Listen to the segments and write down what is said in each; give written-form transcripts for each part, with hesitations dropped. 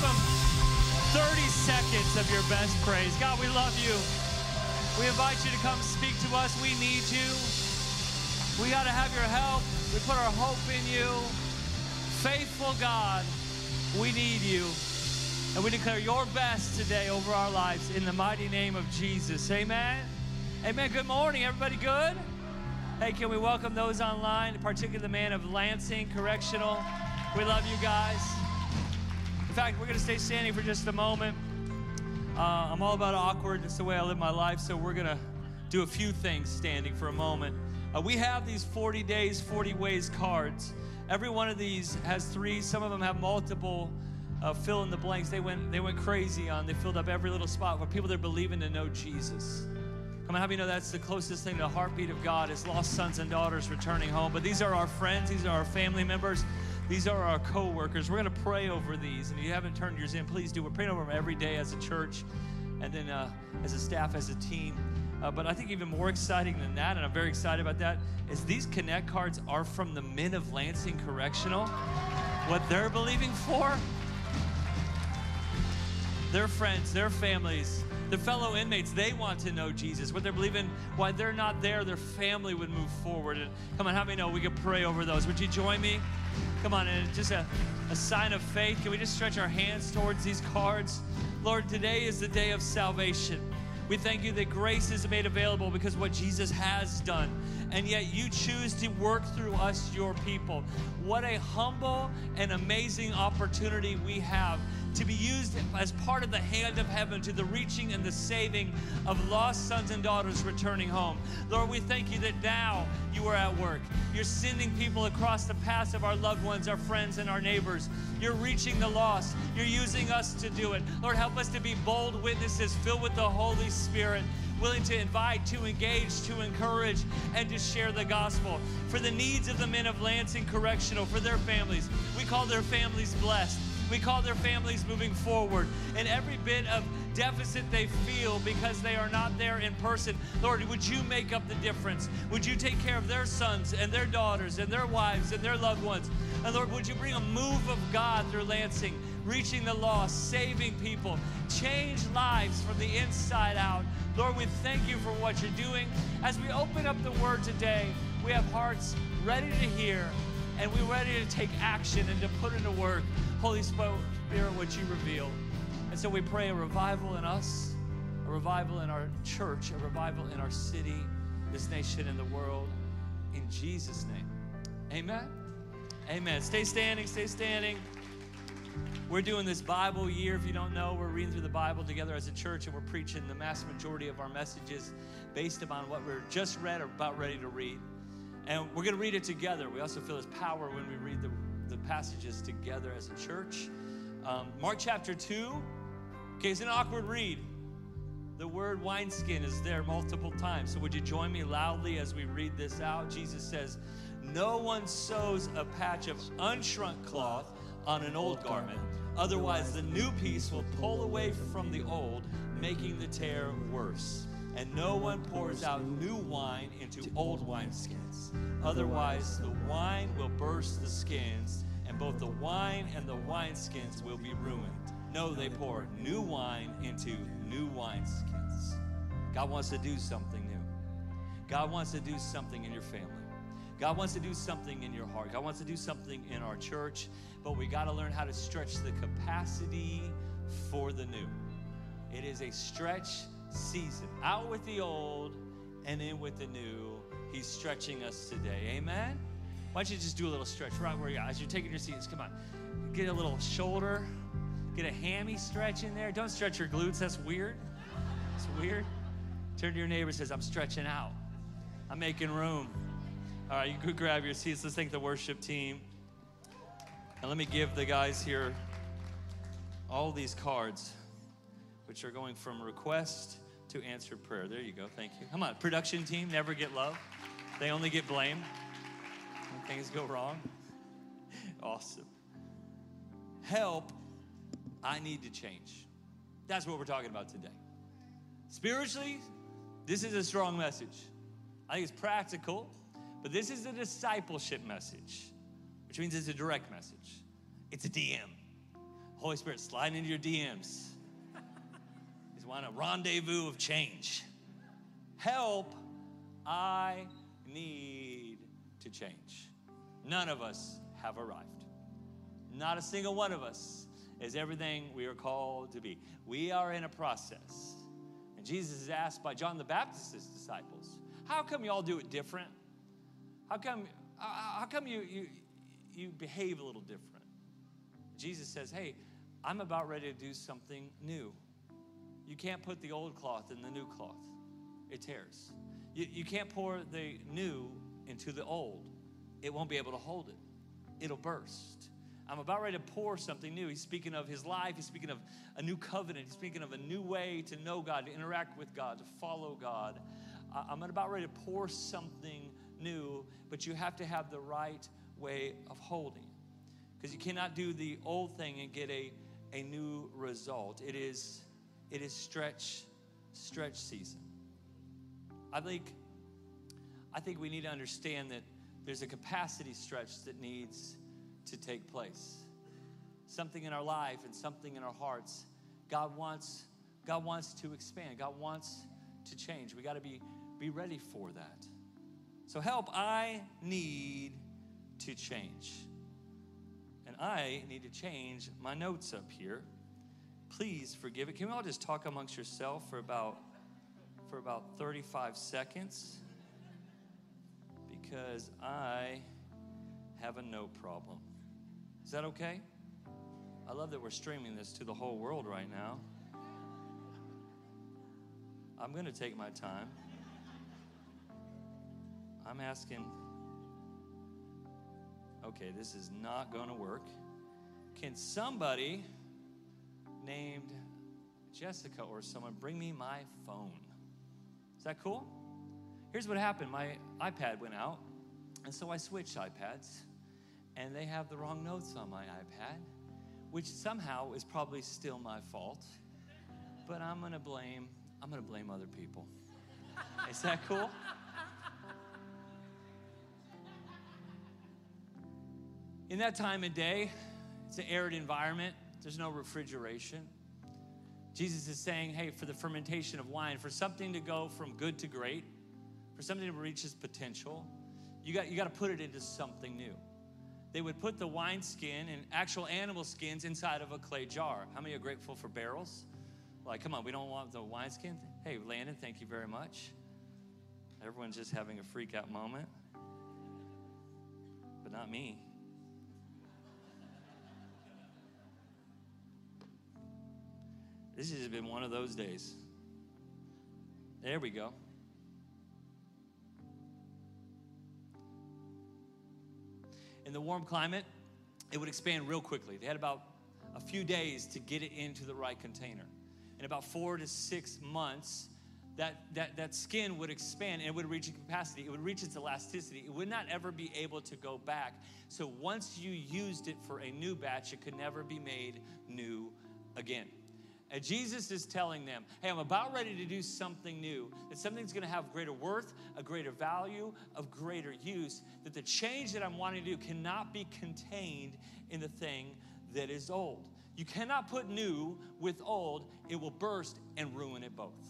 give him 30 seconds of your best praise. God, we love you. We invite you to come speak to us. We need you. We got to have your help. We put our hope in you. Faithful God, we need you. And we declare your best today over our lives in the mighty name of Jesus. Amen. Amen. Good morning. Everybody good? Hey, can we welcome those online, in particular the man of Lansing Correctional. We love you guys. In fact, we're going to stay standing for just a moment. I'm all about awkward. It's the way I live my life, so we're going to do a few things standing for a moment. We have these 40 days, 40 ways cards. Every one of these has three. Some of them have multiple fill in the blanks. They went crazy on. They filled up every little spot for people that are believing to know Jesus. I mean, how many know that's the closest thing to the heartbeat of God is lost sons and daughters returning home. But these are our friends. These are our family members. These are our co-workers. We're going to pray over these. And if you haven't turned yours in, please do. We're praying over them every day as a church and then as a staff, as a team. But I think even more exciting than that, and I'm very excited about that, is these Connect cards are from the men of Lansing Correctional. What they're believing for, their friends, their families, their fellow inmates, they want to know Jesus. What they're believing, why they're not there, their family would move forward. And come on, how many know we can pray over those? Would you join me? Come on, and just a sign of faith. Can we just stretch our hands towards these cards? Lord, today is the day of salvation. We thank you that grace is made available because what Jesus has done. And yet you choose to work through us, your people. What a humble and amazing opportunity we have to be used as part of the hand of heaven to the reaching and the saving of lost sons and daughters returning home. Lord, we thank you that now you are at work. You're sending people across the paths of our loved ones, our friends, and our neighbors. You're reaching the lost. You're using us to do it. Lord, help us to be bold witnesses filled with the Holy Spirit, willing to invite, to engage, to encourage, and to share the gospel. For the needs of the men of Lansing Correctional, for their families, we call their families blessed. We call their families moving forward. And every bit of deficit they feel because they are not there in person, Lord, would you make up the difference? Would you take care of their sons and their daughters and their wives and their loved ones? And Lord, would you bring a move of God through Lansing, reaching the lost, saving people, change lives from the inside out. Lord, we thank you for what you're doing. As we open up the word today, we have hearts ready to hear, and we're ready to take action and to put into work, Holy Spirit, what you reveal. And so we pray a revival in us, a revival in our church, a revival in our city, this nation, and the world. In Jesus' name, amen. Amen. Stay standing, stay standing. We're doing this Bible year. If you don't know, we're reading through the Bible together as a church, and we're preaching the vast majority of our messages based upon what we're just read or about ready to read. And we're going to read it together. We also feel this power when we read the passages together as a church. Mark chapter 2, okay, it's an awkward read. The word wineskin is there multiple times. So would you join me loudly as we read this out? Jesus says, "No one sews a patch of unshrunk cloth on an old garment. Otherwise, the new piece will pull away from the old, making the tear worse. And no one pours out new wine into old wineskins. Otherwise, the wine will burst the skins, and both the wine and the wineskins will be ruined. No, they pour new wine into new wineskins." God wants to do something new. God wants to do something in your family. God wants to do something in your heart. God wants to do something in our church, but we got to learn how to stretch the capacity for the new. It is a stretch season. Out with the old and in with the new. He's stretching us today. Amen. Why don't you just do a little stretch right where you are as you're taking your seats? Come on, get a little shoulder, get a hammy stretch in there. Don't stretch your glutes. That's weird. It's weird. Turn to your neighbor and says, "I'm stretching out. I'm making room." All right, you could grab your seats. Let's thank the worship team. And let me give the guys here all these cards, which are going from request to answered prayer. There you go, thank you. Come on, production team, never get love. They only get blame when things go wrong. Awesome. Help, I need to change. That's what we're talking about today. Spiritually, this is a strong message. I think it's practical, but this is a discipleship message, which means it's a direct message. It's a DM. Holy Spirit sliding into your DMs. He's wanting a rendezvous of change. Help, I need to change. None of us have arrived. Not a single one of us is everything we are called to be. We are in a process. And Jesus is asked by John the Baptist's disciples, how come y'all do it different? How come you behave a little different? Jesus says, hey, I'm about ready to do something new. You can't put the old cloth in the new cloth. It tears. You can't pour the new into the old. It won't be able to hold it. It'll burst. I'm about ready to pour something new. He's speaking of his life. He's speaking of a new covenant. He's speaking of a new way to know God, to interact with God, to follow God. I'm about ready to pour something new, but you have to have the right way of holding it, because you cannot do the old thing and get a new result. It is stretch season. I think we need to understand that there's a capacity stretch that needs to take place. Something in our life and something in our hearts. God wants to expand. God wants to change. We got to be ready for that. So help, I need to change. And I need to change my notes up here. Please forgive it. Can we all just talk amongst yourselves for about 35 seconds? Because I have a note problem. Is that okay? I love that we're streaming this to the whole world right now. I'm going to take my time. I'm asking... Okay, this is not going to work. Can somebody named Jessica or someone bring me my phone? Is that cool? Here's what happened. My iPad went out, and so I switched iPads, and they have the wrong notes on my iPad, which somehow is probably still my fault, but I'm going to blame other people. Is that cool? In that time of day, it's an arid environment. There's no refrigeration. Jesus is saying, hey, for the fermentation of wine, for something to go from good to great, for something to reach its potential, you got to put it into something new. They would put the wineskin and actual animal skins inside of a clay jar. How many are grateful for barrels? Like, come on, we don't want the wineskin. Hey, Landon, thank you very much. Everyone's just having a freak out moment, but not me. This has been one of those days. There we go. In the warm climate, it would expand real quickly. They had about a few days to get it into the right container. In about 4 to 6 months, that skin would expand and it would reach a capacity. It would reach its elasticity. It would not ever be able to go back. So once you used it for a new batch, it could never be made new again. And Jesus is telling them, hey, I'm about ready to do something new. That something's going to have greater worth, a greater value, of greater use. That the change that I'm wanting to do cannot be contained in the thing that is old. You cannot put new with old. It will burst and ruin it both.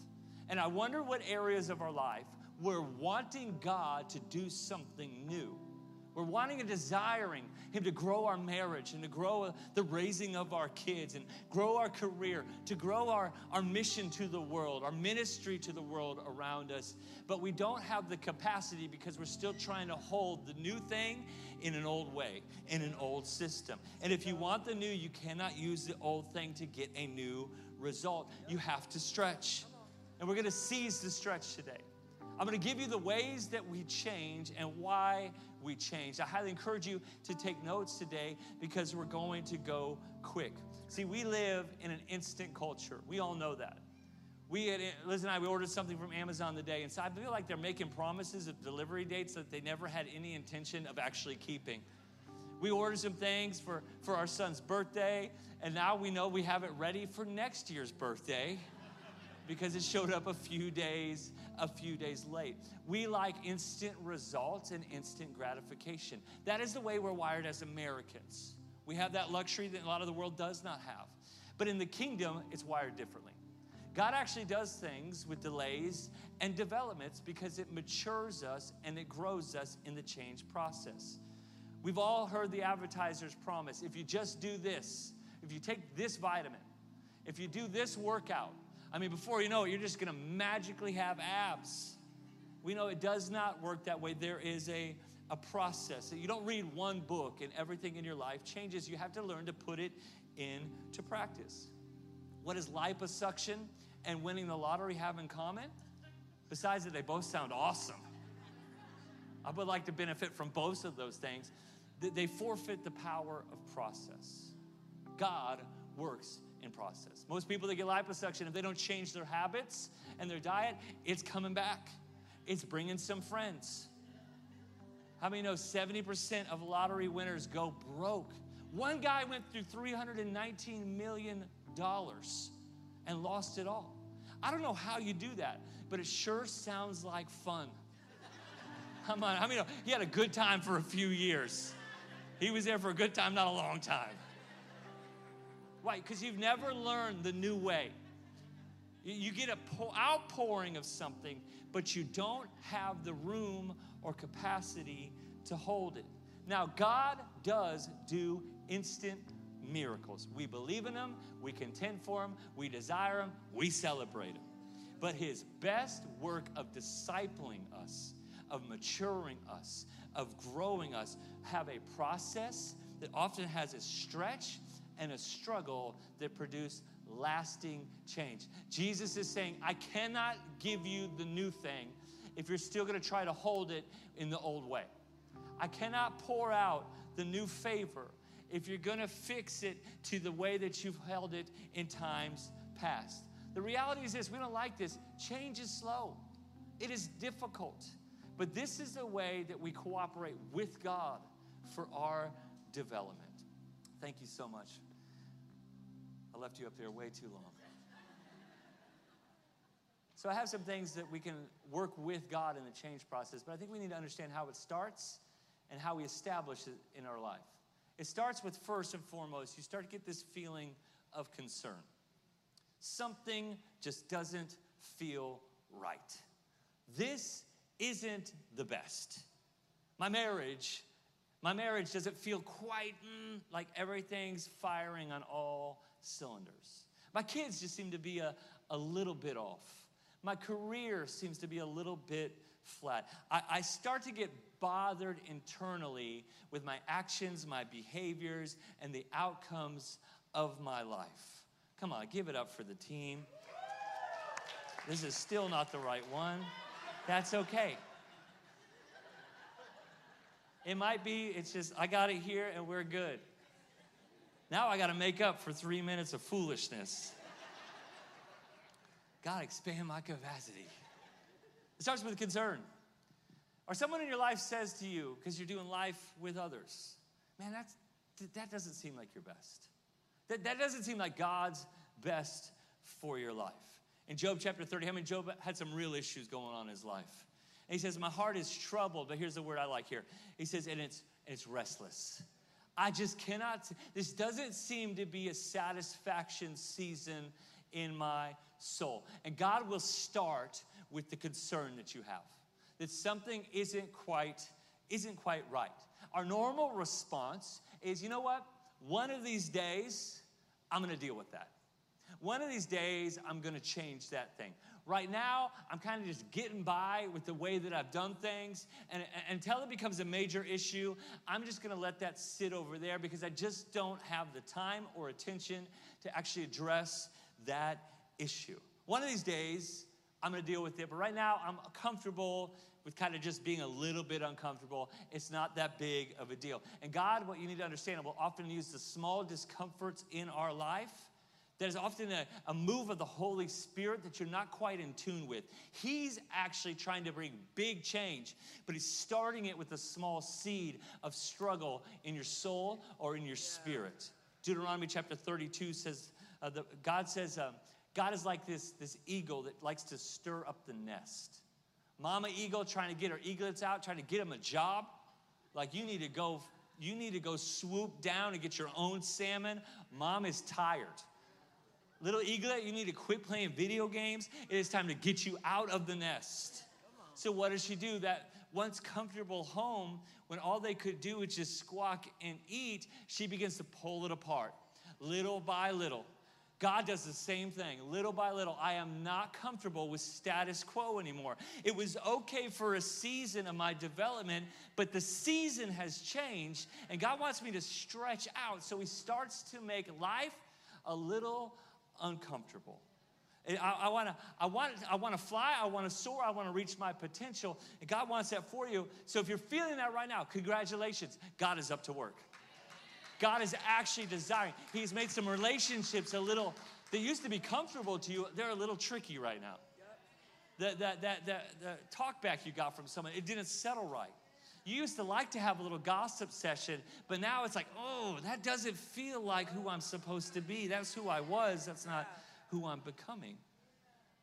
And I wonder what areas of our life we're wanting God to do something new. We're wanting and desiring Him to grow our marriage and to grow the raising of our kids and grow our career, to grow our mission to the world, our ministry to the world around us. But we don't have the capacity because we're still trying to hold the new thing in an old way, in an old system. And if you want the new, you cannot use the old thing to get a new result. You have to stretch. And we're going to seize the stretch today. I'm going to give you the ways that we change and why we change. I highly encourage you to take notes today because we're going to go quick. See, we live in an instant culture. We all know that. Liz and I, we ordered something from Amazon today, and so I feel like they're making promises of delivery dates that they never had any intention of actually keeping. We ordered some things for our son's birthday, and now we know we have it ready for next year's birthday, because it showed up a few days late. We like instant results and instant gratification. That is the way we're wired as Americans. We have that luxury that a lot of the world does not have. But in the kingdom, it's wired differently. God actually does things with delays and developments because it matures us and it grows us in the change process. We've all heard the advertiser's promise. If you just do this, if you take this vitamin, if you do this workout, I mean, before you know it, you're just gonna magically have abs. We know it does not work that way. There is a process. You don't read one book and everything in your life changes. You have to learn to put it into practice. What does liposuction and winning the lottery have in common? Besides that, they both sound awesome. I would like to benefit from both of those things. They forfeit the power of process. God works in process. Most people that get liposuction, if they don't change their habits and their diet, it's coming back. It's bringing some friends. How many know 70% of lottery winners go broke? One guy went through $319 million and lost it all. I don't know how you do that, but it sure sounds like fun. I mean, he had a good time for a few years. He was there for a good time, not a long time. Right, because you've never learned the new way. You get an outpouring of something, but you don't have the room or capacity to hold it. Now, God does do instant miracles. We believe in them, we contend for them, we desire them, we celebrate them. But his best work of discipling us, of maturing us, of growing us, have a process that often has a stretch and a struggle that produce lasting change. Jesus is saying, I cannot give you the new thing if you're still gonna try to hold it in the old way. I cannot pour out the new favor if you're gonna fix it to the way that you've held it in times past. The reality is this, we don't like this. Change is slow. It is difficult. But this is the way that we cooperate with God for our development. Thank you so much. I left you up there way too long. So I have some things that we can work with God in the change process, but I think we need to understand how it starts and how we establish it in our life. It starts with, first and foremost, you start to get this feeling of concern. Something just doesn't feel right. This isn't the best. My marriage doesn't feel quite like everything's firing on all cylinders. My kids just seem to be a little bit off. My career seems to be a little bit flat. I start to get bothered internally with my actions, my behaviors, and the outcomes of my life. Come on, give it up for the team. This is still not the right one. That's okay. It might be, it's just, I got it here and we're good. Now I got to make up for 3 minutes of foolishness. God, expand my capacity. It starts with concern. Or someone in your life says to you, because you're doing life with others, man, that doesn't seem like your best. That doesn't seem like God's best for your life. In Job chapter 30, I mean, Job had some real issues going on in his life. And he says, my heart is troubled, but here's the word I like here. He says, and it's restless. I just cannot, this doesn't seem to be a satisfaction season in my soul. And God will start with the concern that you have, that something isn't quite right. Our normal response is, you know what? One of these days, I'm gonna deal with that. One of these days, I'm gonna change that thing. Right now, I'm kind of just getting by with the way that I've done things. And until it becomes a major issue, I'm just gonna let that sit over there because I just don't have the time or attention to actually address that issue. One of these days, I'm gonna deal with it. But right now, I'm comfortable with kind of just being a little bit uncomfortable. It's not that big of a deal. And God, what you need to understand, will often use the small discomforts in our life. There's often a move of the Holy Spirit that you're not quite in tune with. He's actually trying to bring big change, but he's starting it with a small seed of struggle in your soul or in your spirit. Deuteronomy chapter 32 says, God says, God is like this eagle that likes to stir up the nest. Mama eagle trying to get her eaglets out, trying to get them a job. Like, you need to go You need to go swoop down and get your own salmon. Mom is tired. Little eaglet, you need to quit playing video games. It is time to get you out of the nest. So what does she do? That once comfortable home, when all they could do was just squawk and eat, she begins to pull it apart, little by little. God does the same thing, little by little. I am not comfortable with status quo anymore. It was okay for a season of my development, but the season has changed, and God wants me to stretch out. So he starts to make life a little uncomfortable. I want to fly, I want to soar, I want to reach my potential, and God wants that for you. So if you're feeling that right now, congratulations, God is up to work. God is actually desiring. He's made some relationships a little, that used to be comfortable to you, they're a little tricky right now. The talk back you got from someone, it didn't settle right. You used to like to have a little gossip session, but now it's like, oh, that doesn't feel like who I'm supposed to be. That's who I was, that's not who I'm becoming.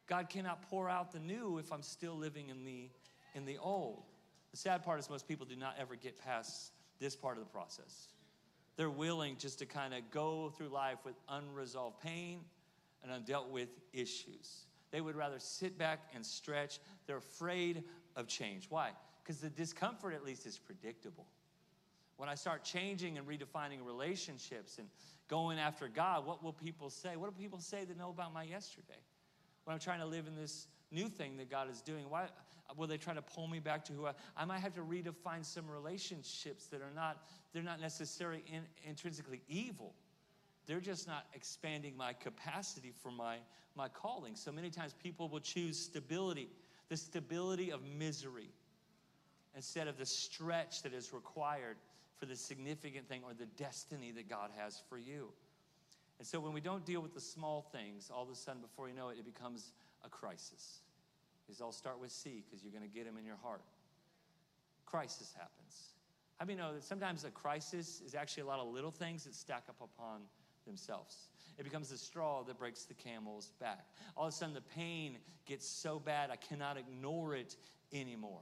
God cannot pour out the new if I'm still living in the old. The sad part is most people do not ever get past this part of the process. They're willing just to kind of go through life with unresolved pain and undealt with issues. They would rather sit back and stretch. They're afraid of change. Why? Because the discomfort, at least, is predictable. When I start changing and redefining relationships and going after God, what will people say? What do people say that know about my yesterday? When I'm trying to live in this new thing that God is doing, why will they try to pull me back to who I might have to redefine some relationships that they're not necessarily intrinsically evil. They're just not expanding my capacity for my calling. So many times people will choose stability, the stability of misery, instead of the stretch that is required for the significant thing or the destiny that God has for you. And so when we don't deal with the small things, all of a sudden, before you know it, it becomes a crisis. These all start with C because you're going to get them in your heart. Crisis happens. How many know that sometimes a crisis is actually a lot of little things that stack up upon themselves? It becomes the straw that breaks the camel's back. All of a sudden, the pain gets so bad, I cannot ignore it anymore.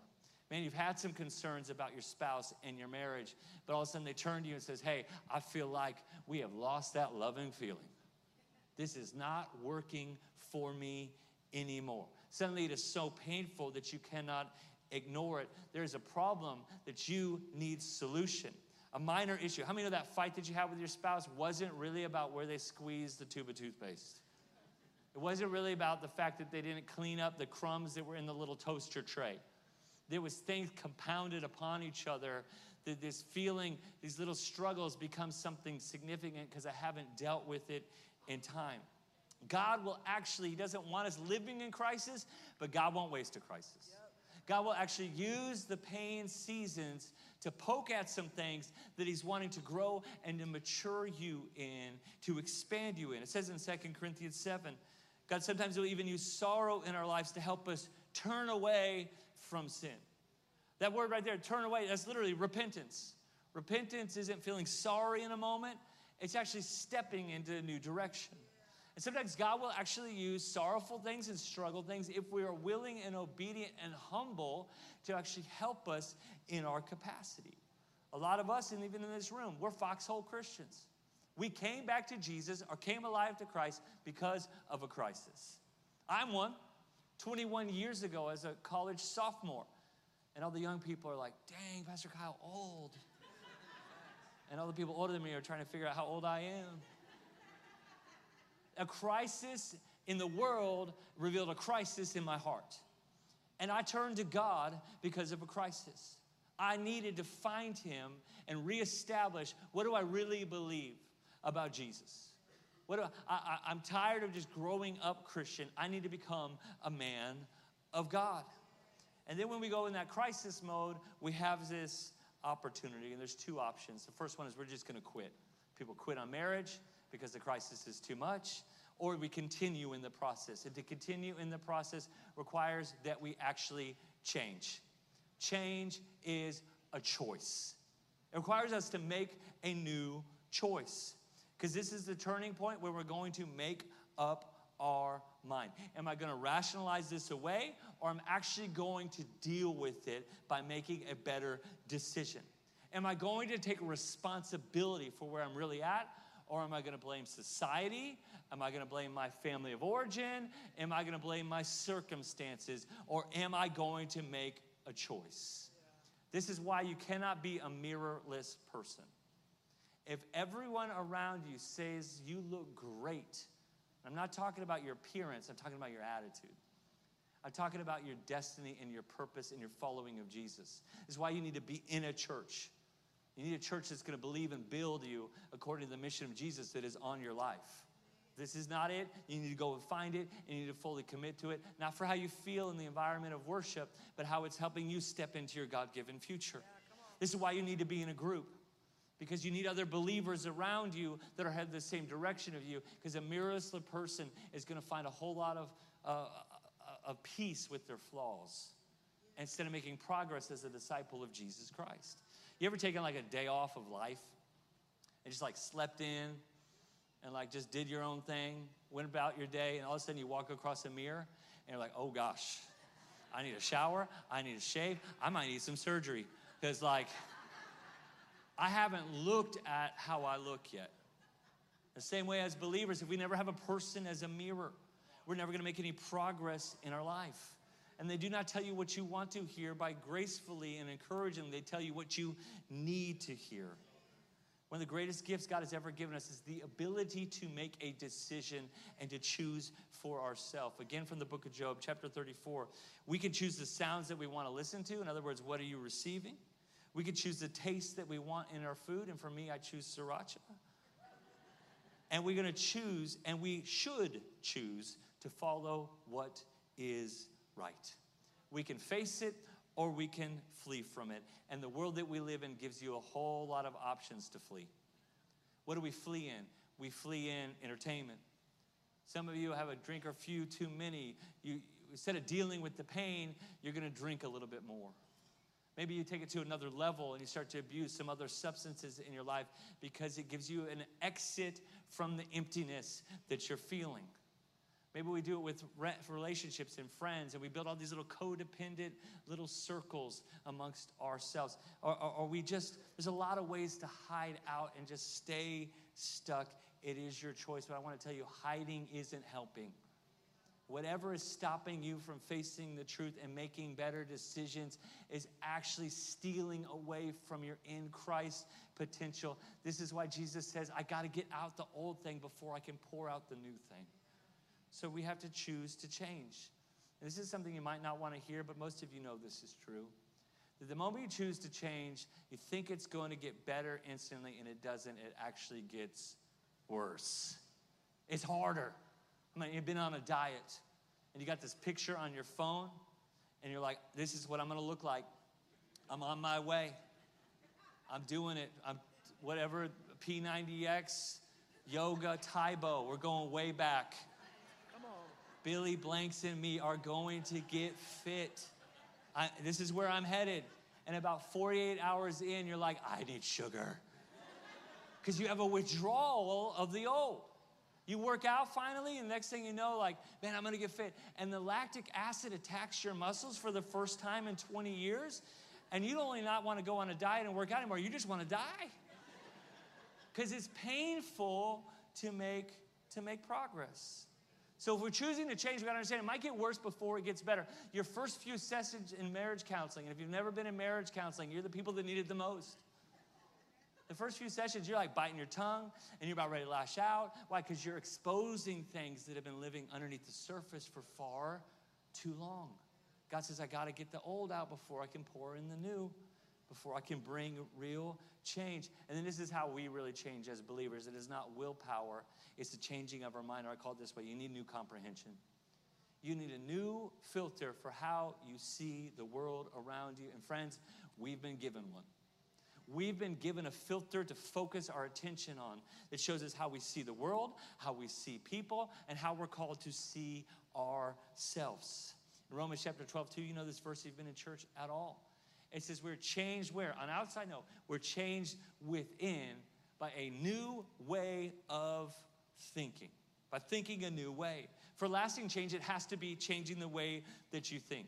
Man, you've had some concerns about your spouse and your marriage, but all of a sudden they turn to you and says, hey, I feel like we have lost that loving feeling. This is not working for me anymore. Suddenly it is so painful that you cannot ignore it. There is a problem that you need solution, a minor issue. How many know that fight that you had with your spouse wasn't really about where they squeezed the tube of toothpaste? It wasn't really about the fact that they didn't clean up the crumbs that were in the little toaster tray. There was things compounded upon each other, that this feeling, these little struggles become something significant because I haven't dealt with it in time. God will actually, he doesn't want us living in crisis, but God won't waste a crisis. God will actually use the pain seasons to poke at some things that he's wanting to grow and to mature you in, to expand you in. It says in 2 Corinthians 7, God sometimes will even use sorrow in our lives to help us turn away from sin. That word right there, turn away, that's literally repentance. Repentance isn't feeling sorry in a moment. It's actually stepping into a new direction. And sometimes God will actually use sorrowful things and struggle things if we are willing and obedient and humble to actually help us in our capacity. A lot of us, and even in this room, we're foxhole Christians. We came back to Jesus or came alive to Christ because of a crisis. I'm one. 21 years ago as a college sophomore. And all the young people are like, dang, Pastor Kyle, old. And all the people older than me are trying to figure out how old I am. A crisis in the world revealed a crisis in my heart. And I turned to God because of a crisis. I needed to find him and reestablish, what do I really believe about Jesus? I'm tired of just growing up Christian. I need to become a man of God. And then when we go in that crisis mode, we have this opportunity, and there's two options. The first one is we're just going to quit. People quit on marriage because the crisis is too much, or we continue in the process. And to continue in the process requires that we actually change. Change is a choice. It requires us to make a new choice. Because this is the turning point where we're going to make up our mind. Am I going to rationalize this away, or I'm actually going to deal with it by making a better decision? Am I going to take responsibility for where I'm really at? Or am I going to blame society? Am I going to blame my family of origin? Am I going to blame my circumstances? Or am I going to make a choice? This is why you cannot be a mirrorless person. If everyone around you says you look great, I'm not talking about your appearance, I'm talking about your attitude. I'm talking about your destiny and your purpose and your following of Jesus. This is why you need to be in a church. You need a church that's going to believe and build you according to the mission of Jesus that is on your life. This is not it. You need to go and find it. You need to fully commit to it, not for how you feel in the environment of worship, but how it's helping you step into your God-given future. Yeah, this is why you need to be in a group, because you need other believers around you that are headed the same direction of you, because a mirrorless person is going to find a whole lot of peace with their flaws instead of making progress as a disciple of Jesus Christ. You ever taken like a day off of life and just like slept in and like just did your own thing, went about your day, and all of a sudden you walk across a mirror and you're like, oh gosh, I need a shower, I need a shave, I might need some surgery, because like I haven't looked at how I look yet. The same way as believers, if we never have a person as a mirror, we're never going to make any progress in our life. And they do not tell you what you want to hear by gracefully and encouraging. They tell you what you need to hear. One of the greatest gifts God has ever given us is the ability to make a decision and to choose for ourselves. Again, from the book of Job, chapter 34, we can choose the sounds that we want to listen to. In other words, what are you receiving? We can choose the taste that we want in our food. And for me, I choose sriracha. And we're going to choose, and we should choose, to follow what is right. We can face it or we can flee from it. And the world that we live in gives you a whole lot of options to flee. What do we flee in? We flee in entertainment. Some of you have a drink or few too many. You, instead of dealing with the pain, you're going to drink a little bit more. Maybe you take it to another level and you start to abuse some other substances in your life because it gives you an exit from the emptiness that you're feeling. Maybe we do it with relationships and friends, and we build all these little codependent little circles amongst ourselves. Or we just, there's a lot of ways to hide out and just stay stuck. It is your choice, but I want to tell you, hiding isn't helping. Whatever is stopping you from facing the truth and making better decisions is actually stealing away from your in Christ potential. This is why Jesus says, I got to get out the old thing before I can pour out the new thing. So we have to choose to change. And this is something you might not want to hear, but most of you know this is true. That the moment you choose to change, you think it's going to get better instantly, and it doesn't. It actually gets worse. It's harder. I mean, you've been on a diet, and you got this picture on your phone, and you're like, this is what I'm going to look like. I'm on my way. I'm doing it. I'm whatever, P90X, yoga, Taibo. We're going way back. Billy Blanks and me are going to get fit. This is where I'm headed. And about 48 hours in, you're like, I need sugar. Because you have a withdrawal of the old. You work out finally, and the next thing you know, like, man, I'm going to get fit. And the lactic acid attacks your muscles for the first time in 20 years. And you don't only not want to go on a diet and work out anymore. You just want to die. Because it's painful to make progress. So if we're choosing to change, we gotta understand it might get worse before it gets better. Your first few sessions in marriage counseling, and if you've never been in marriage counseling, you're the people that need it the most. The first few sessions, you're like biting your tongue, and you're about ready to lash out. Why? Because you're exposing things that have been living underneath the surface for far too long. God says, I gotta get the old out before I can pour in the new, before I can bring real change. And then this is how we really change as believers. It is not willpower. It's the changing of our mind. Or I call it this way. You need new comprehension. You need a new filter for how you see the world around you. And friends, we've been given one. We've been given a filter to focus our attention on. It shows us how we see the world, how we see people, and how we're called to see ourselves. In Romans chapter 12:2, you know this verse if you've been in church at all. It says we're changed where? On the outside? No. We're changed within by a new way of thinking. By thinking a new way. For lasting change, it has to be changing the way that you think.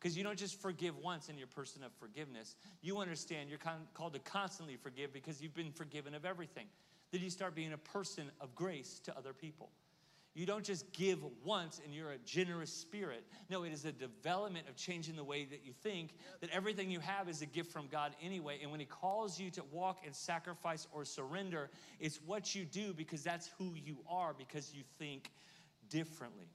Because you don't just forgive once and you're a person of forgiveness. You understand you're called to constantly forgive because you've been forgiven of everything. Then you start being a person of grace to other people. You don't just give once and you're a generous spirit. No, it is a development of changing the way that you think, that everything you have is a gift from God anyway. And when he calls you to walk and sacrifice or surrender, it's what you do because that's who you are, because you think differently.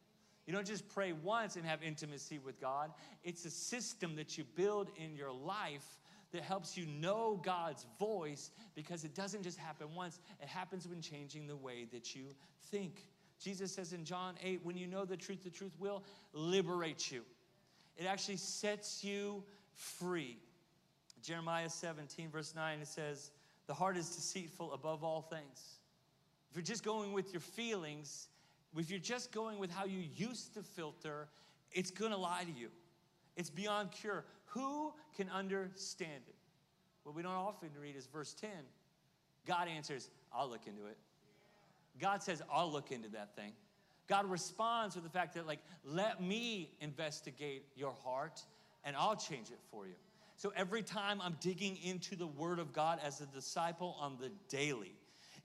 You don't just pray once and have intimacy with God. It's a system that you build in your life that helps you know God's voice, because it doesn't just happen once. It happens when changing the way that you think. Jesus says in John 8, when you know the truth will liberate you. It actually sets you free. Jeremiah 17, verse 9, it says, the heart is deceitful above all things. If you're just going with your feelings, if you're just going with how you used to filter, it's gonna lie to you. It's beyond cure. Who can understand it? What we don't often read is verse 10. God answers, I'll look into it. God says, I'll look into that thing. God responds with the fact that, let me investigate your heart and I'll change it for you. So every time I'm digging into the word of God as a disciple on the daily,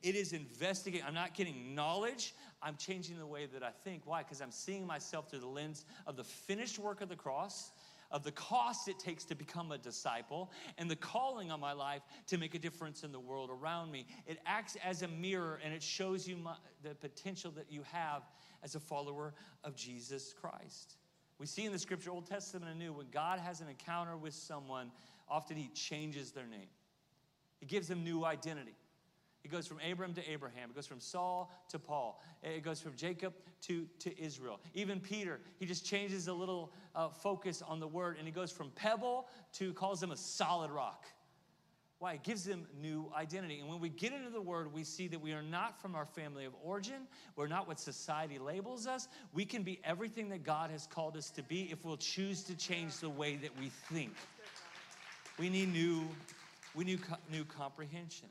it is investigating. I'm not getting knowledge. I'm changing the way that I think. Why? Because I'm seeing myself through the lens of the finished work of the cross, of the cost it takes to become a disciple, and the calling on my life to make a difference in the world around me. It acts as a mirror, and it shows you the potential that you have as a follower of Jesus Christ. We see in the scripture, Old Testament and New, when God has an encounter with someone, often he changes their name. He gives them new identity. It goes from Abram to Abraham. It goes from Saul to Paul. It goes from Jacob to Israel. Even Peter, he just changes a little focus on the word, and he goes from pebble to calls him a solid rock. Why? It gives them new identity. And when we get into the word, we see that we are not from our family of origin. We're not what society labels us. We can be everything that God has called us to be if we'll choose to change the way that we think. We need new comprehension.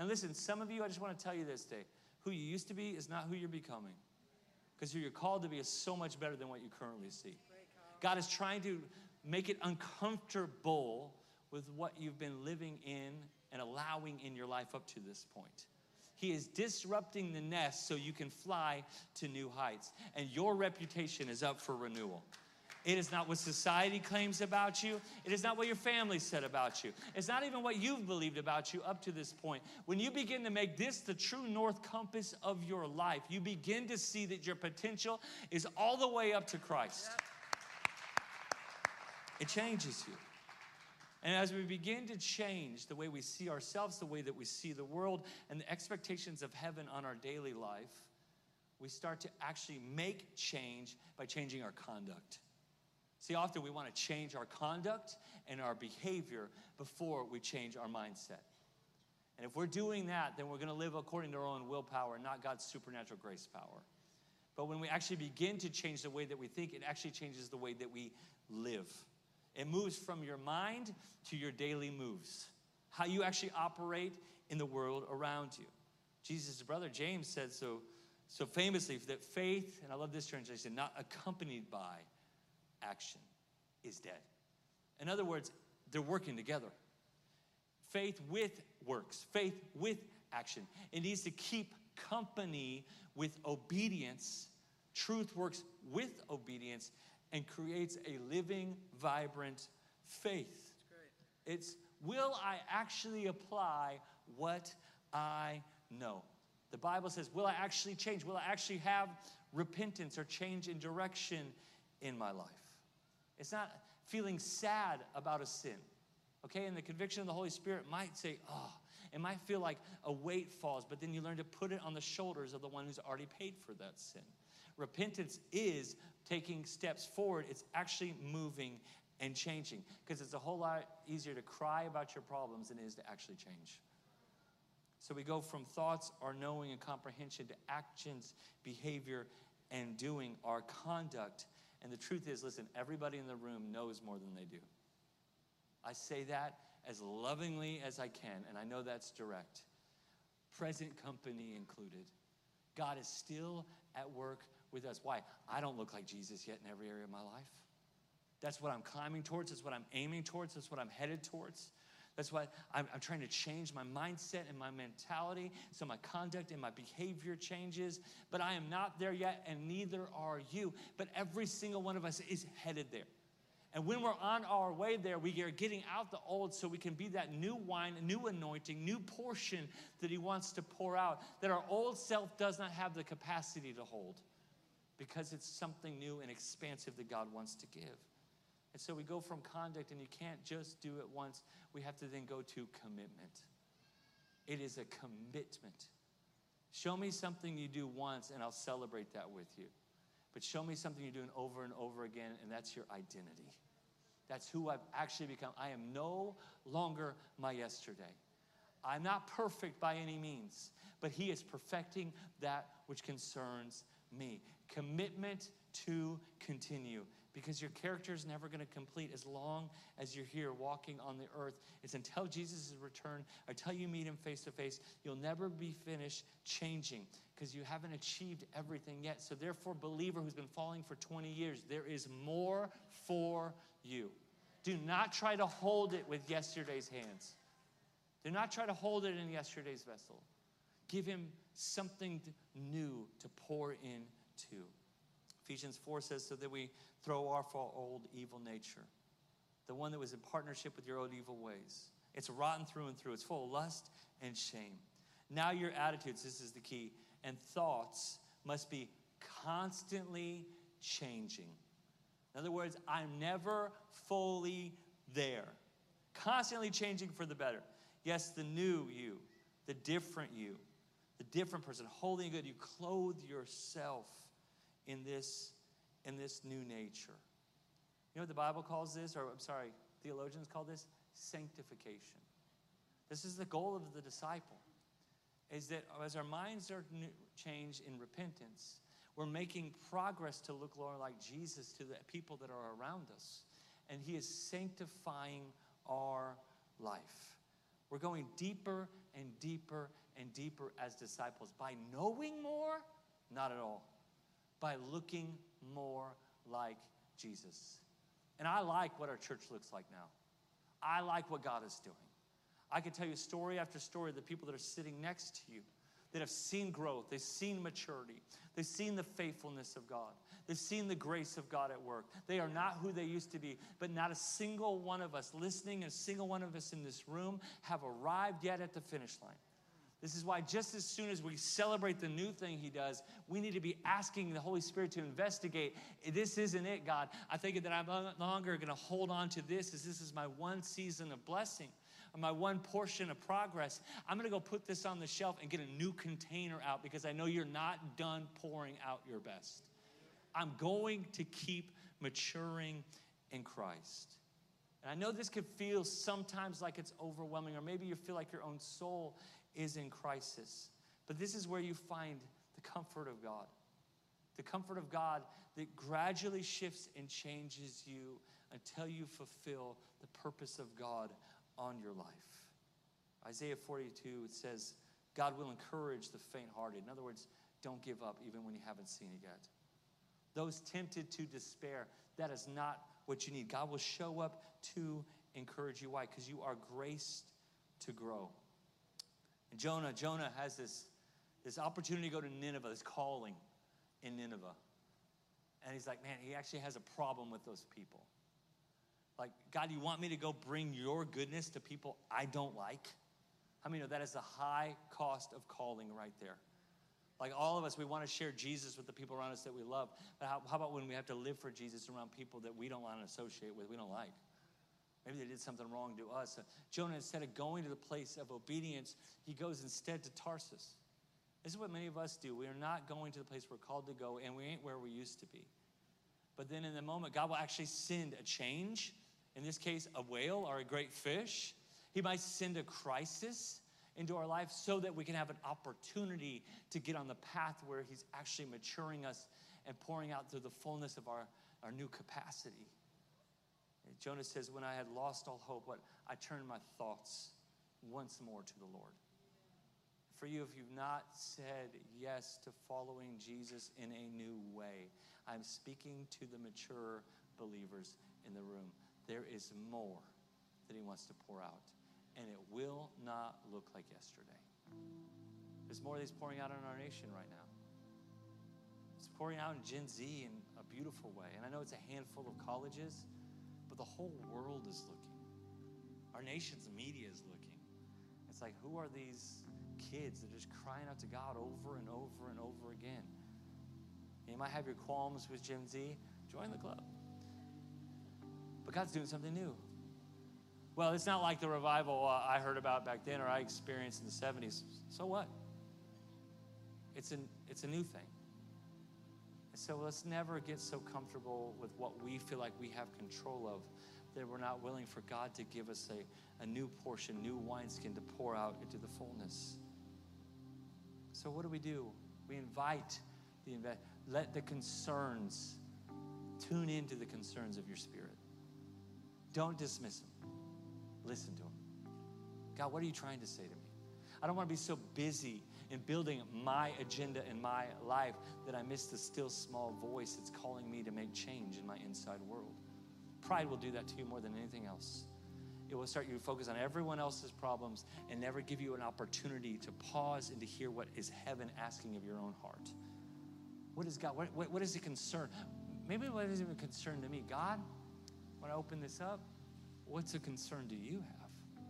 And listen, some of you, I just want to tell you this day, who you used to be is not who you're becoming. Because who you're called to be is so much better than what you currently see. God is trying to make it uncomfortable with what you've been living in and allowing in your life up to this point. He is disrupting the nest so you can fly to new heights. And your reputation is up for renewal. It is not what society claims about you. It is not what your family said about you. It's not even what you've believed about you up to this point. When you begin to make this the true north compass of your life, you begin to see that your potential is all the way up to Christ. It changes you. And as we begin to change the way we see ourselves, the way that we see the world, and the expectations of heaven on our daily life, we start to actually make change by changing our conduct. See, often we want to change our conduct and our behavior before we change our mindset. And if we're doing that, then we're going to live according to our own willpower and not God's supernatural grace power. But when we actually begin to change the way that we think, it actually changes the way that we live. It moves from your mind to your daily moves, how you actually operate in the world around you. Jesus' brother James said so famously that faith, and I love this translation, not accompanied by action is dead. In other words, they're working together. Faith with works, faith with action. It needs to keep company with obedience. Truth works with obedience and creates a living, vibrant faith. It's, will I actually apply what I know? The Bible says, will I actually change? Will I actually have repentance or change in direction in my life? It's not feeling sad about a sin, okay? And the conviction of the Holy Spirit might say, it might feel like a weight falls, but then you learn to put it on the shoulders of the one who's already paid for that sin. Repentance is taking steps forward. It's actually moving and changing, because it's a whole lot easier to cry about your problems than it is to actually change. So we go from thoughts, our knowing and comprehension, to actions, behavior, and doing, our conduct. And the truth is, listen, everybody in the room knows more than they do. I say that as lovingly as I can, and I know that's direct. Present company included. God is still at work with us. Why? I don't look like Jesus yet in every area of my life. That's what I'm climbing towards. That's what I'm aiming towards. That's what I'm headed towards. That's why I'm trying to change my mindset and my mentality so my conduct and my behavior changes. But I am not there yet, and neither are you. But every single one of us is headed there. And when we're on our way there, we are getting out the old so we can be that new wine, new anointing, new portion that he wants to pour out that our old self does not have the capacity to hold because it's something new and expansive that God wants to give. And so we go from conduct, and you can't just do it once. We have to then go to commitment. It is a commitment. Show me something you do once, and I'll celebrate that with you. But show me something you're doing over and over again, and that's your identity. That's who I've actually become. I am no longer my yesterday. I'm not perfect by any means, but he is perfecting that which concerns me. Commitment to continue, because your character is never going to complete as long as you're here walking on the earth. It's until Jesus' return, until you meet him face to face, you'll never be finished changing because you haven't achieved everything yet. So therefore, believer who's been falling for 20 years, there is more for you. Do not try to hold it with yesterday's hands. Do not try to hold it in yesterday's vessel. Give him something new to pour into. Ephesians 4 says, so that we throw off our old evil nature, the one that was in partnership with your old evil ways. It's rotten through and through. It's full of lust and shame. Now your attitudes, this is the key, and thoughts must be constantly changing. In other words, I'm never fully there. Constantly changing for the better. Yes, the new you, the different you, the different person, holy and good. You clothe yourself in this new nature. You know what the Bible calls this, or I'm sorry, theologians call this sanctification. This is the goal of the disciple, is that as our minds are changed in repentance, we're making progress to look more like Jesus to the people that are around us. And he is sanctifying our life. We're going deeper and deeper and deeper as disciples by knowing more, not at all. By looking more like Jesus. And I like what our church looks like now. I like what God is doing. I can tell you story after story of the people that are sitting next to you that have seen growth, they've seen maturity, they've seen the faithfulness of God, they've seen the grace of God at work. They are not who they used to be, but not a single one of us listening, a single one of us in this room have arrived yet at the finish line. This is why just as soon as we celebrate the new thing he does, we need to be asking the Holy Spirit to investigate. This isn't it, God. I think that I'm no longer going to hold on to this as this is my one season of blessing, or my one portion of progress. I'm going to go put this on the shelf and get a new container out because I know you're not done pouring out your best. I'm going to keep maturing in Christ. And I know this could feel sometimes like it's overwhelming, or maybe you feel like your own soul is in crisis. But this is where you find the comfort of God. The comfort of God that gradually shifts and changes you until you fulfill the purpose of God on your life. Isaiah 42, it says, God will encourage the faint-hearted. In other words, don't give up even when you haven't seen it yet. Those tempted to despair, that is not what you need. God will show up to encourage you. Why? Because you are graced to grow. And Jonah has this opportunity to go to Nineveh, this calling in Nineveh. And he's like, man, he actually has a problem with those people. Like, God, you want me to go bring your goodness to people I don't like? How many know that is the high cost of calling right there? Like all of us, we want to share Jesus with the people around us that we love. But how about when we have to live for Jesus around people that we don't want to associate with, we don't like? Maybe they did something wrong to us. Jonah, instead of going to the place of obedience, he goes instead to Tarsus. This is what many of us do. We are not going to the place we're called to go, and we ain't where we used to be. But then in the moment, God will actually send a change. In this case, a whale or a great fish. He might send a crisis into our life so that we can have an opportunity to get on the path where he's actually maturing us and pouring out through the fullness of our new capacity. And Jonah says, when I had lost all hope, I turned my thoughts once more to the Lord. For you, if you've not said yes to following Jesus in a new way, I'm speaking to the mature believers in the room. There is more that he wants to pour out, and it will not look like yesterday. There's more that he's pouring out on our nation right now. It's pouring out in Gen Z in a beautiful way. And I know it's a handful of colleges, but the whole world is looking. Our nation's media is looking. It's like, who are these kids that are just crying out to God over and over and over again? You might have your qualms with Gen Z. Join the club. But God's doing something new. Well, it's not like the revival I heard about back then or I experienced in the 70s. So what? It's a new thing. And so let's never get so comfortable with what we feel like we have control of that we're not willing for God to give us a new portion, new wineskin to pour out into the fullness. So what do? We invite let the concerns, tune into the concerns of your spirit. Don't dismiss them. Listen to them. God, what are you trying to say to me? I don't want to be so busy in building my agenda in my life that I miss the still small voice that's calling me to make change in my inside world. Pride will do that to you more than anything else. It will start you to focus on everyone else's problems and never give you an opportunity to pause and to hear what is heaven asking of your own heart. What is God? What is the concern? Maybe what isn't even a concern to me. God, when I open this up, what's a concern do you have?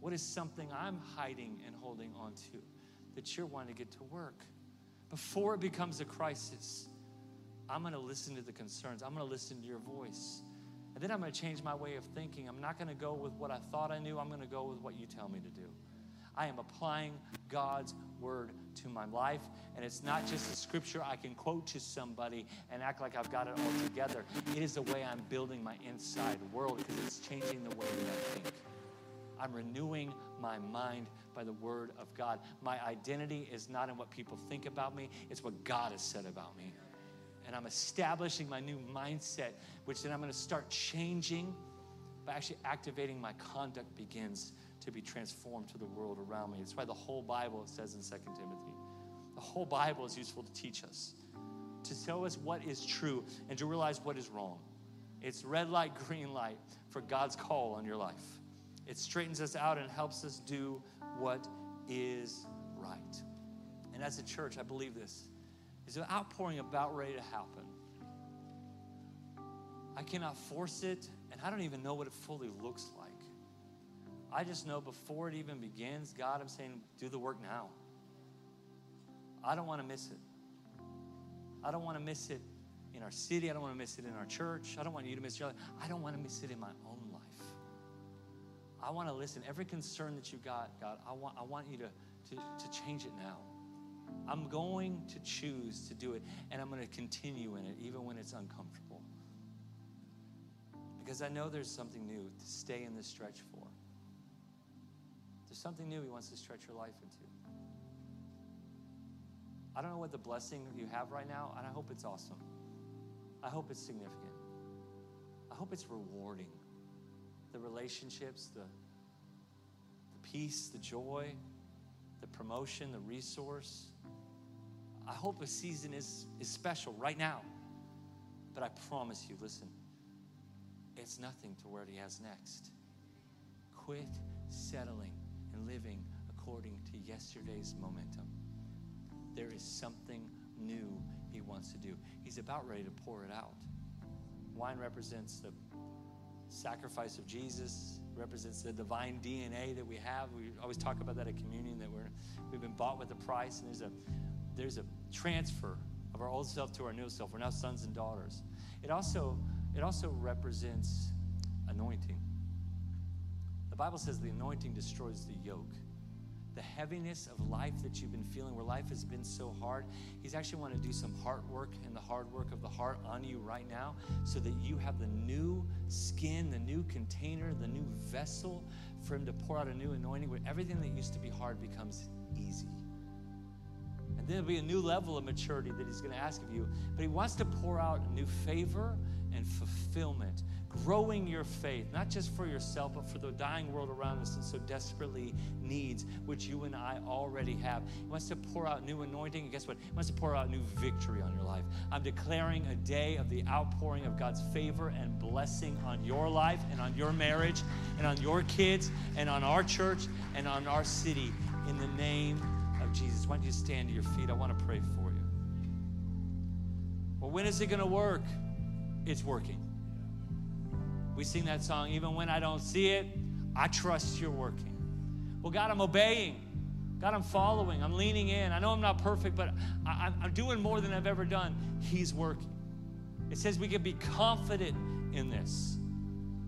What is something I'm hiding and holding on to that you're wanting to get to work? Before it becomes a crisis, I'm going to listen to the concerns. I'm going to listen to your voice. And then I'm going to change my way of thinking. I'm not going to go with what I thought I knew. I'm going to go with what you tell me to do. I am applying God's word to my life. And it's not just a scripture I can quote to somebody and act like I've got it all together. It is the way I'm building my inside world because it's changing the way that I think. I'm renewing my mind by the word of God. My identity is not in what people think about me. It's what God has said about me. And I'm establishing my new mindset, which then I'm going to start changing by actually activating my conduct begins to be transformed to the world around me. That's why the whole Bible, it says in 2 Timothy, the whole Bible is useful to teach us, to tell us what is true and to realize what is wrong. It's red light, green light for God's call on your life. It straightens us out and helps us do what is right. And as a church, I believe this. There's an outpouring about ready to happen. I cannot force it, and I don't even know what it fully looks like. I just know before it even begins, God, I'm saying, do the work now. I don't want to miss it. I don't want to miss it in our city. I don't want to miss it in our church. I don't want you to miss your life. I don't want to miss it in my own life. I want to listen. Every concern that you got, God, I want you to change it now. I'm going to choose to do it, and I'm going to continue in it, even when it's uncomfortable. Because I know there's something new to stay in this stretch for. There's something new he wants to stretch your life into. I don't know what the blessing you have right now, and I hope it's awesome. I hope it's significant. I hope it's rewarding. The relationships, the peace, the joy, the promotion, the resource. I hope a season is special right now. But I promise you, listen, it's nothing to where he has next. Quit settling and living according to yesterday's momentum. There is something new he wants to do. He's about ready to pour it out. Wine represents the sacrifice of Jesus, represents the divine DNA that we have. We always talk about that at communion, that we've been bought with a price, and there's a transfer of our old self to our new self. We're now sons and daughters. It also represents anointing. The Bible says the anointing destroys the yoke. The heaviness of life that you've been feeling, where life has been so hard, he's actually wanting to do some heart work and the hard work of the heart on you right now so that you have the new skin, the new container, the new vessel for him to pour out a new anointing where everything that used to be hard becomes easy. And then there'll be a new level of maturity that he's going to ask of you, but he wants to pour out new favor and fulfillment. growing your faith, not just for yourself, but for the dying world around us and so desperately needs, which you and I already have. He wants to pour out new anointing, and guess what? He wants to pour out new victory on your life. I'm declaring a day of the outpouring of God's favor and blessing on your life and on your marriage and on your kids and on our church and on our city in the name of Jesus. Why don't you stand to your feet? I want to pray for you. Well, when is it going to work? It's working. We sing that song, even when I don't see it, I trust you're working. Well, God, I'm obeying. God, I'm following. I'm leaning in. I know I'm not perfect, but I'm doing more than I've ever done. He's working. It says we can be confident in this.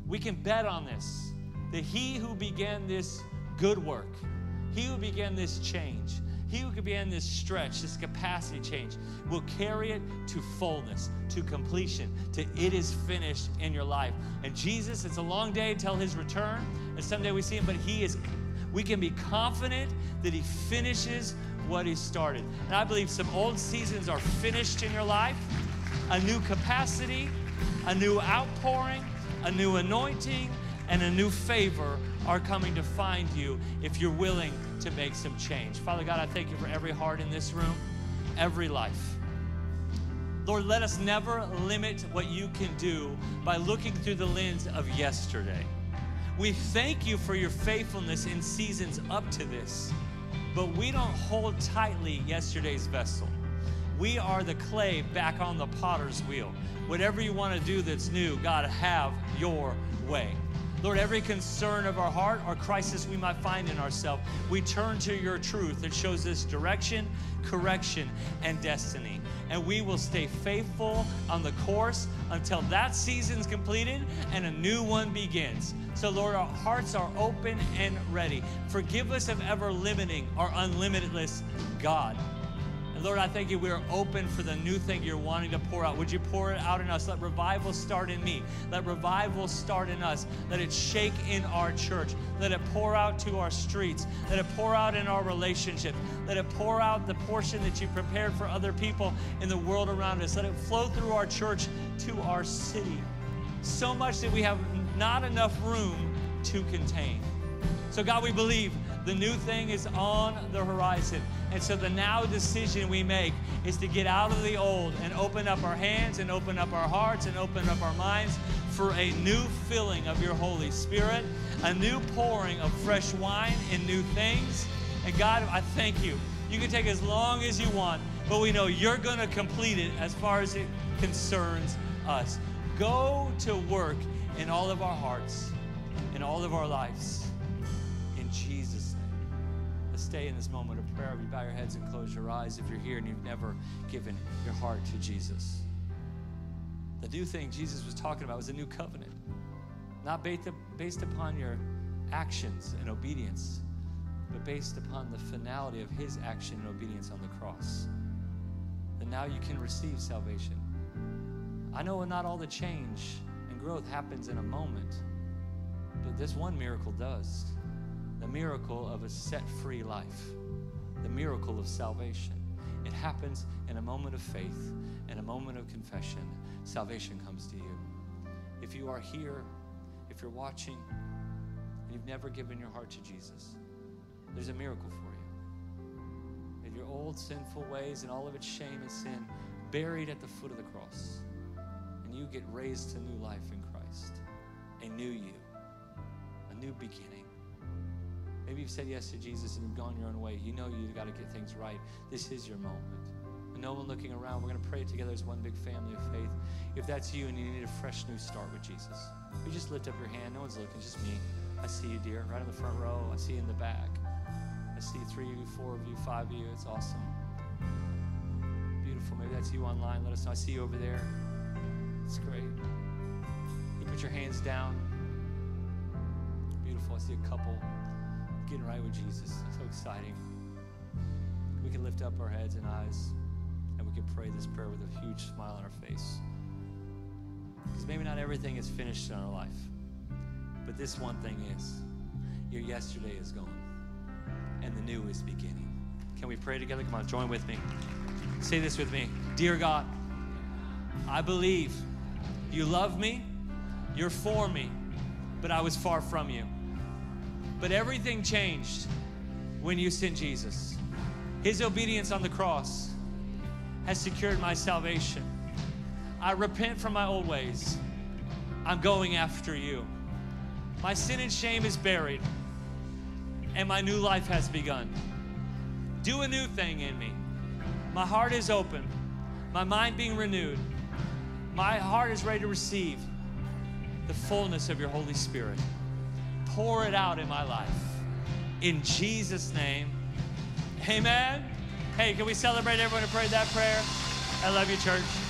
We can bet on this, that he who began this good work, he who began this change, he who could be in this stretch, this capacity change, will carry it to fullness, to completion, to it is finished in your life. And Jesus, it's a long day until his return, and someday we see him, but we can be confident that he finishes what he started. And I believe some old seasons are finished in your life, a new capacity, a new outpouring, a new anointing, and a new favor are coming to find you if you're willing to make some change. Father God, I thank you for every heart in this room, every life. Lord, let us never limit what you can do by looking through the lens of yesterday. We thank you for your faithfulness in seasons up to this, but we don't hold tightly yesterday's vessel. We are the clay back on the potter's wheel. Whatever you want to do that's new, God, have your way. Lord, every concern of our heart or crisis we might find in ourselves, we turn to your truth that shows us direction, correction, and destiny. And we will stay faithful on the course until that season's completed and a new one begins. So, Lord, our hearts are open and ready. Forgive us of ever limiting our unlimitless God. And Lord, I thank you we are open for the new thing you're wanting to pour out. Would you pour it out in us? Let revival start in me. Let revival start in us. Let it shake in our church. Let it pour out to our streets. Let it pour out in our relationships. Let it pour out the portion that you prepared for other people in the world around us. Let it flow through our church to our city. So much that we have not enough room to contain. So God, we believe the new thing is on the horizon. And so the now decision we make is to get out of the old and open up our hands and open up our hearts and open up our minds for a new filling of your Holy Spirit, a new pouring of fresh wine and new things. And God, I thank you. You can take as long as you want, but we know you're going to complete it as far as it concerns us. Go to work in all of our hearts, in all of our lives. In Jesus' name. Stay in this moment of prayer. We bow your heads and close your eyes if you're here and you've never given your heart to Jesus. The new thing Jesus was talking about was a new covenant, not based upon your actions and obedience, but based upon the finality of his action and obedience on the cross. And now you can receive salvation. I know not all the change and growth happens in a moment, but this one miracle does. The miracle of a set-free life, the miracle of salvation. It happens in a moment of faith, in a moment of confession. Salvation comes to you. If you are here, if you're watching, and you've never given your heart to Jesus, there's a miracle for you. And your old sinful ways and all of its shame and sin buried at the foot of the cross, and you get raised to new life in Christ, a new you, a new beginning. Maybe you've said yes to Jesus and you've gone your own way. You know you've got to get things right. This is your moment. And no one looking around. We're going to pray together as one big family of faith. If that's you and you need a fresh new start with Jesus, you just lift up your hand. No one's looking, just me. I see you, dear, right in the front row. I see you in the back. I see three of you, four of you, five of you. It's awesome. Beautiful. Maybe that's you online. Let us know. I see you over there. It's great. You put your hands down. Beautiful. I see a couple. Getting right with Jesus. It's so exciting. We can lift up our heads and eyes and we can pray this prayer with a huge smile on our face. Because maybe not everything is finished in our life, but this one thing is. Your yesterday is gone and the new is beginning. Can we pray together? Come on, join with me. Say this with me. Dear God, I believe you love me, You're for me, but I was far from you. But everything changed when you sent Jesus. His obedience on the cross has secured my salvation. I repent from my old ways. I'm going after you. My sin and shame is buried, and my new life has begun. Do a new thing in me. My heart is open, my mind being renewed. My heart is ready to receive the fullness of your Holy Spirit. Pour it out in my life. In Jesus' name, amen. Hey, can we celebrate everyone who prayed that prayer? I love you, church.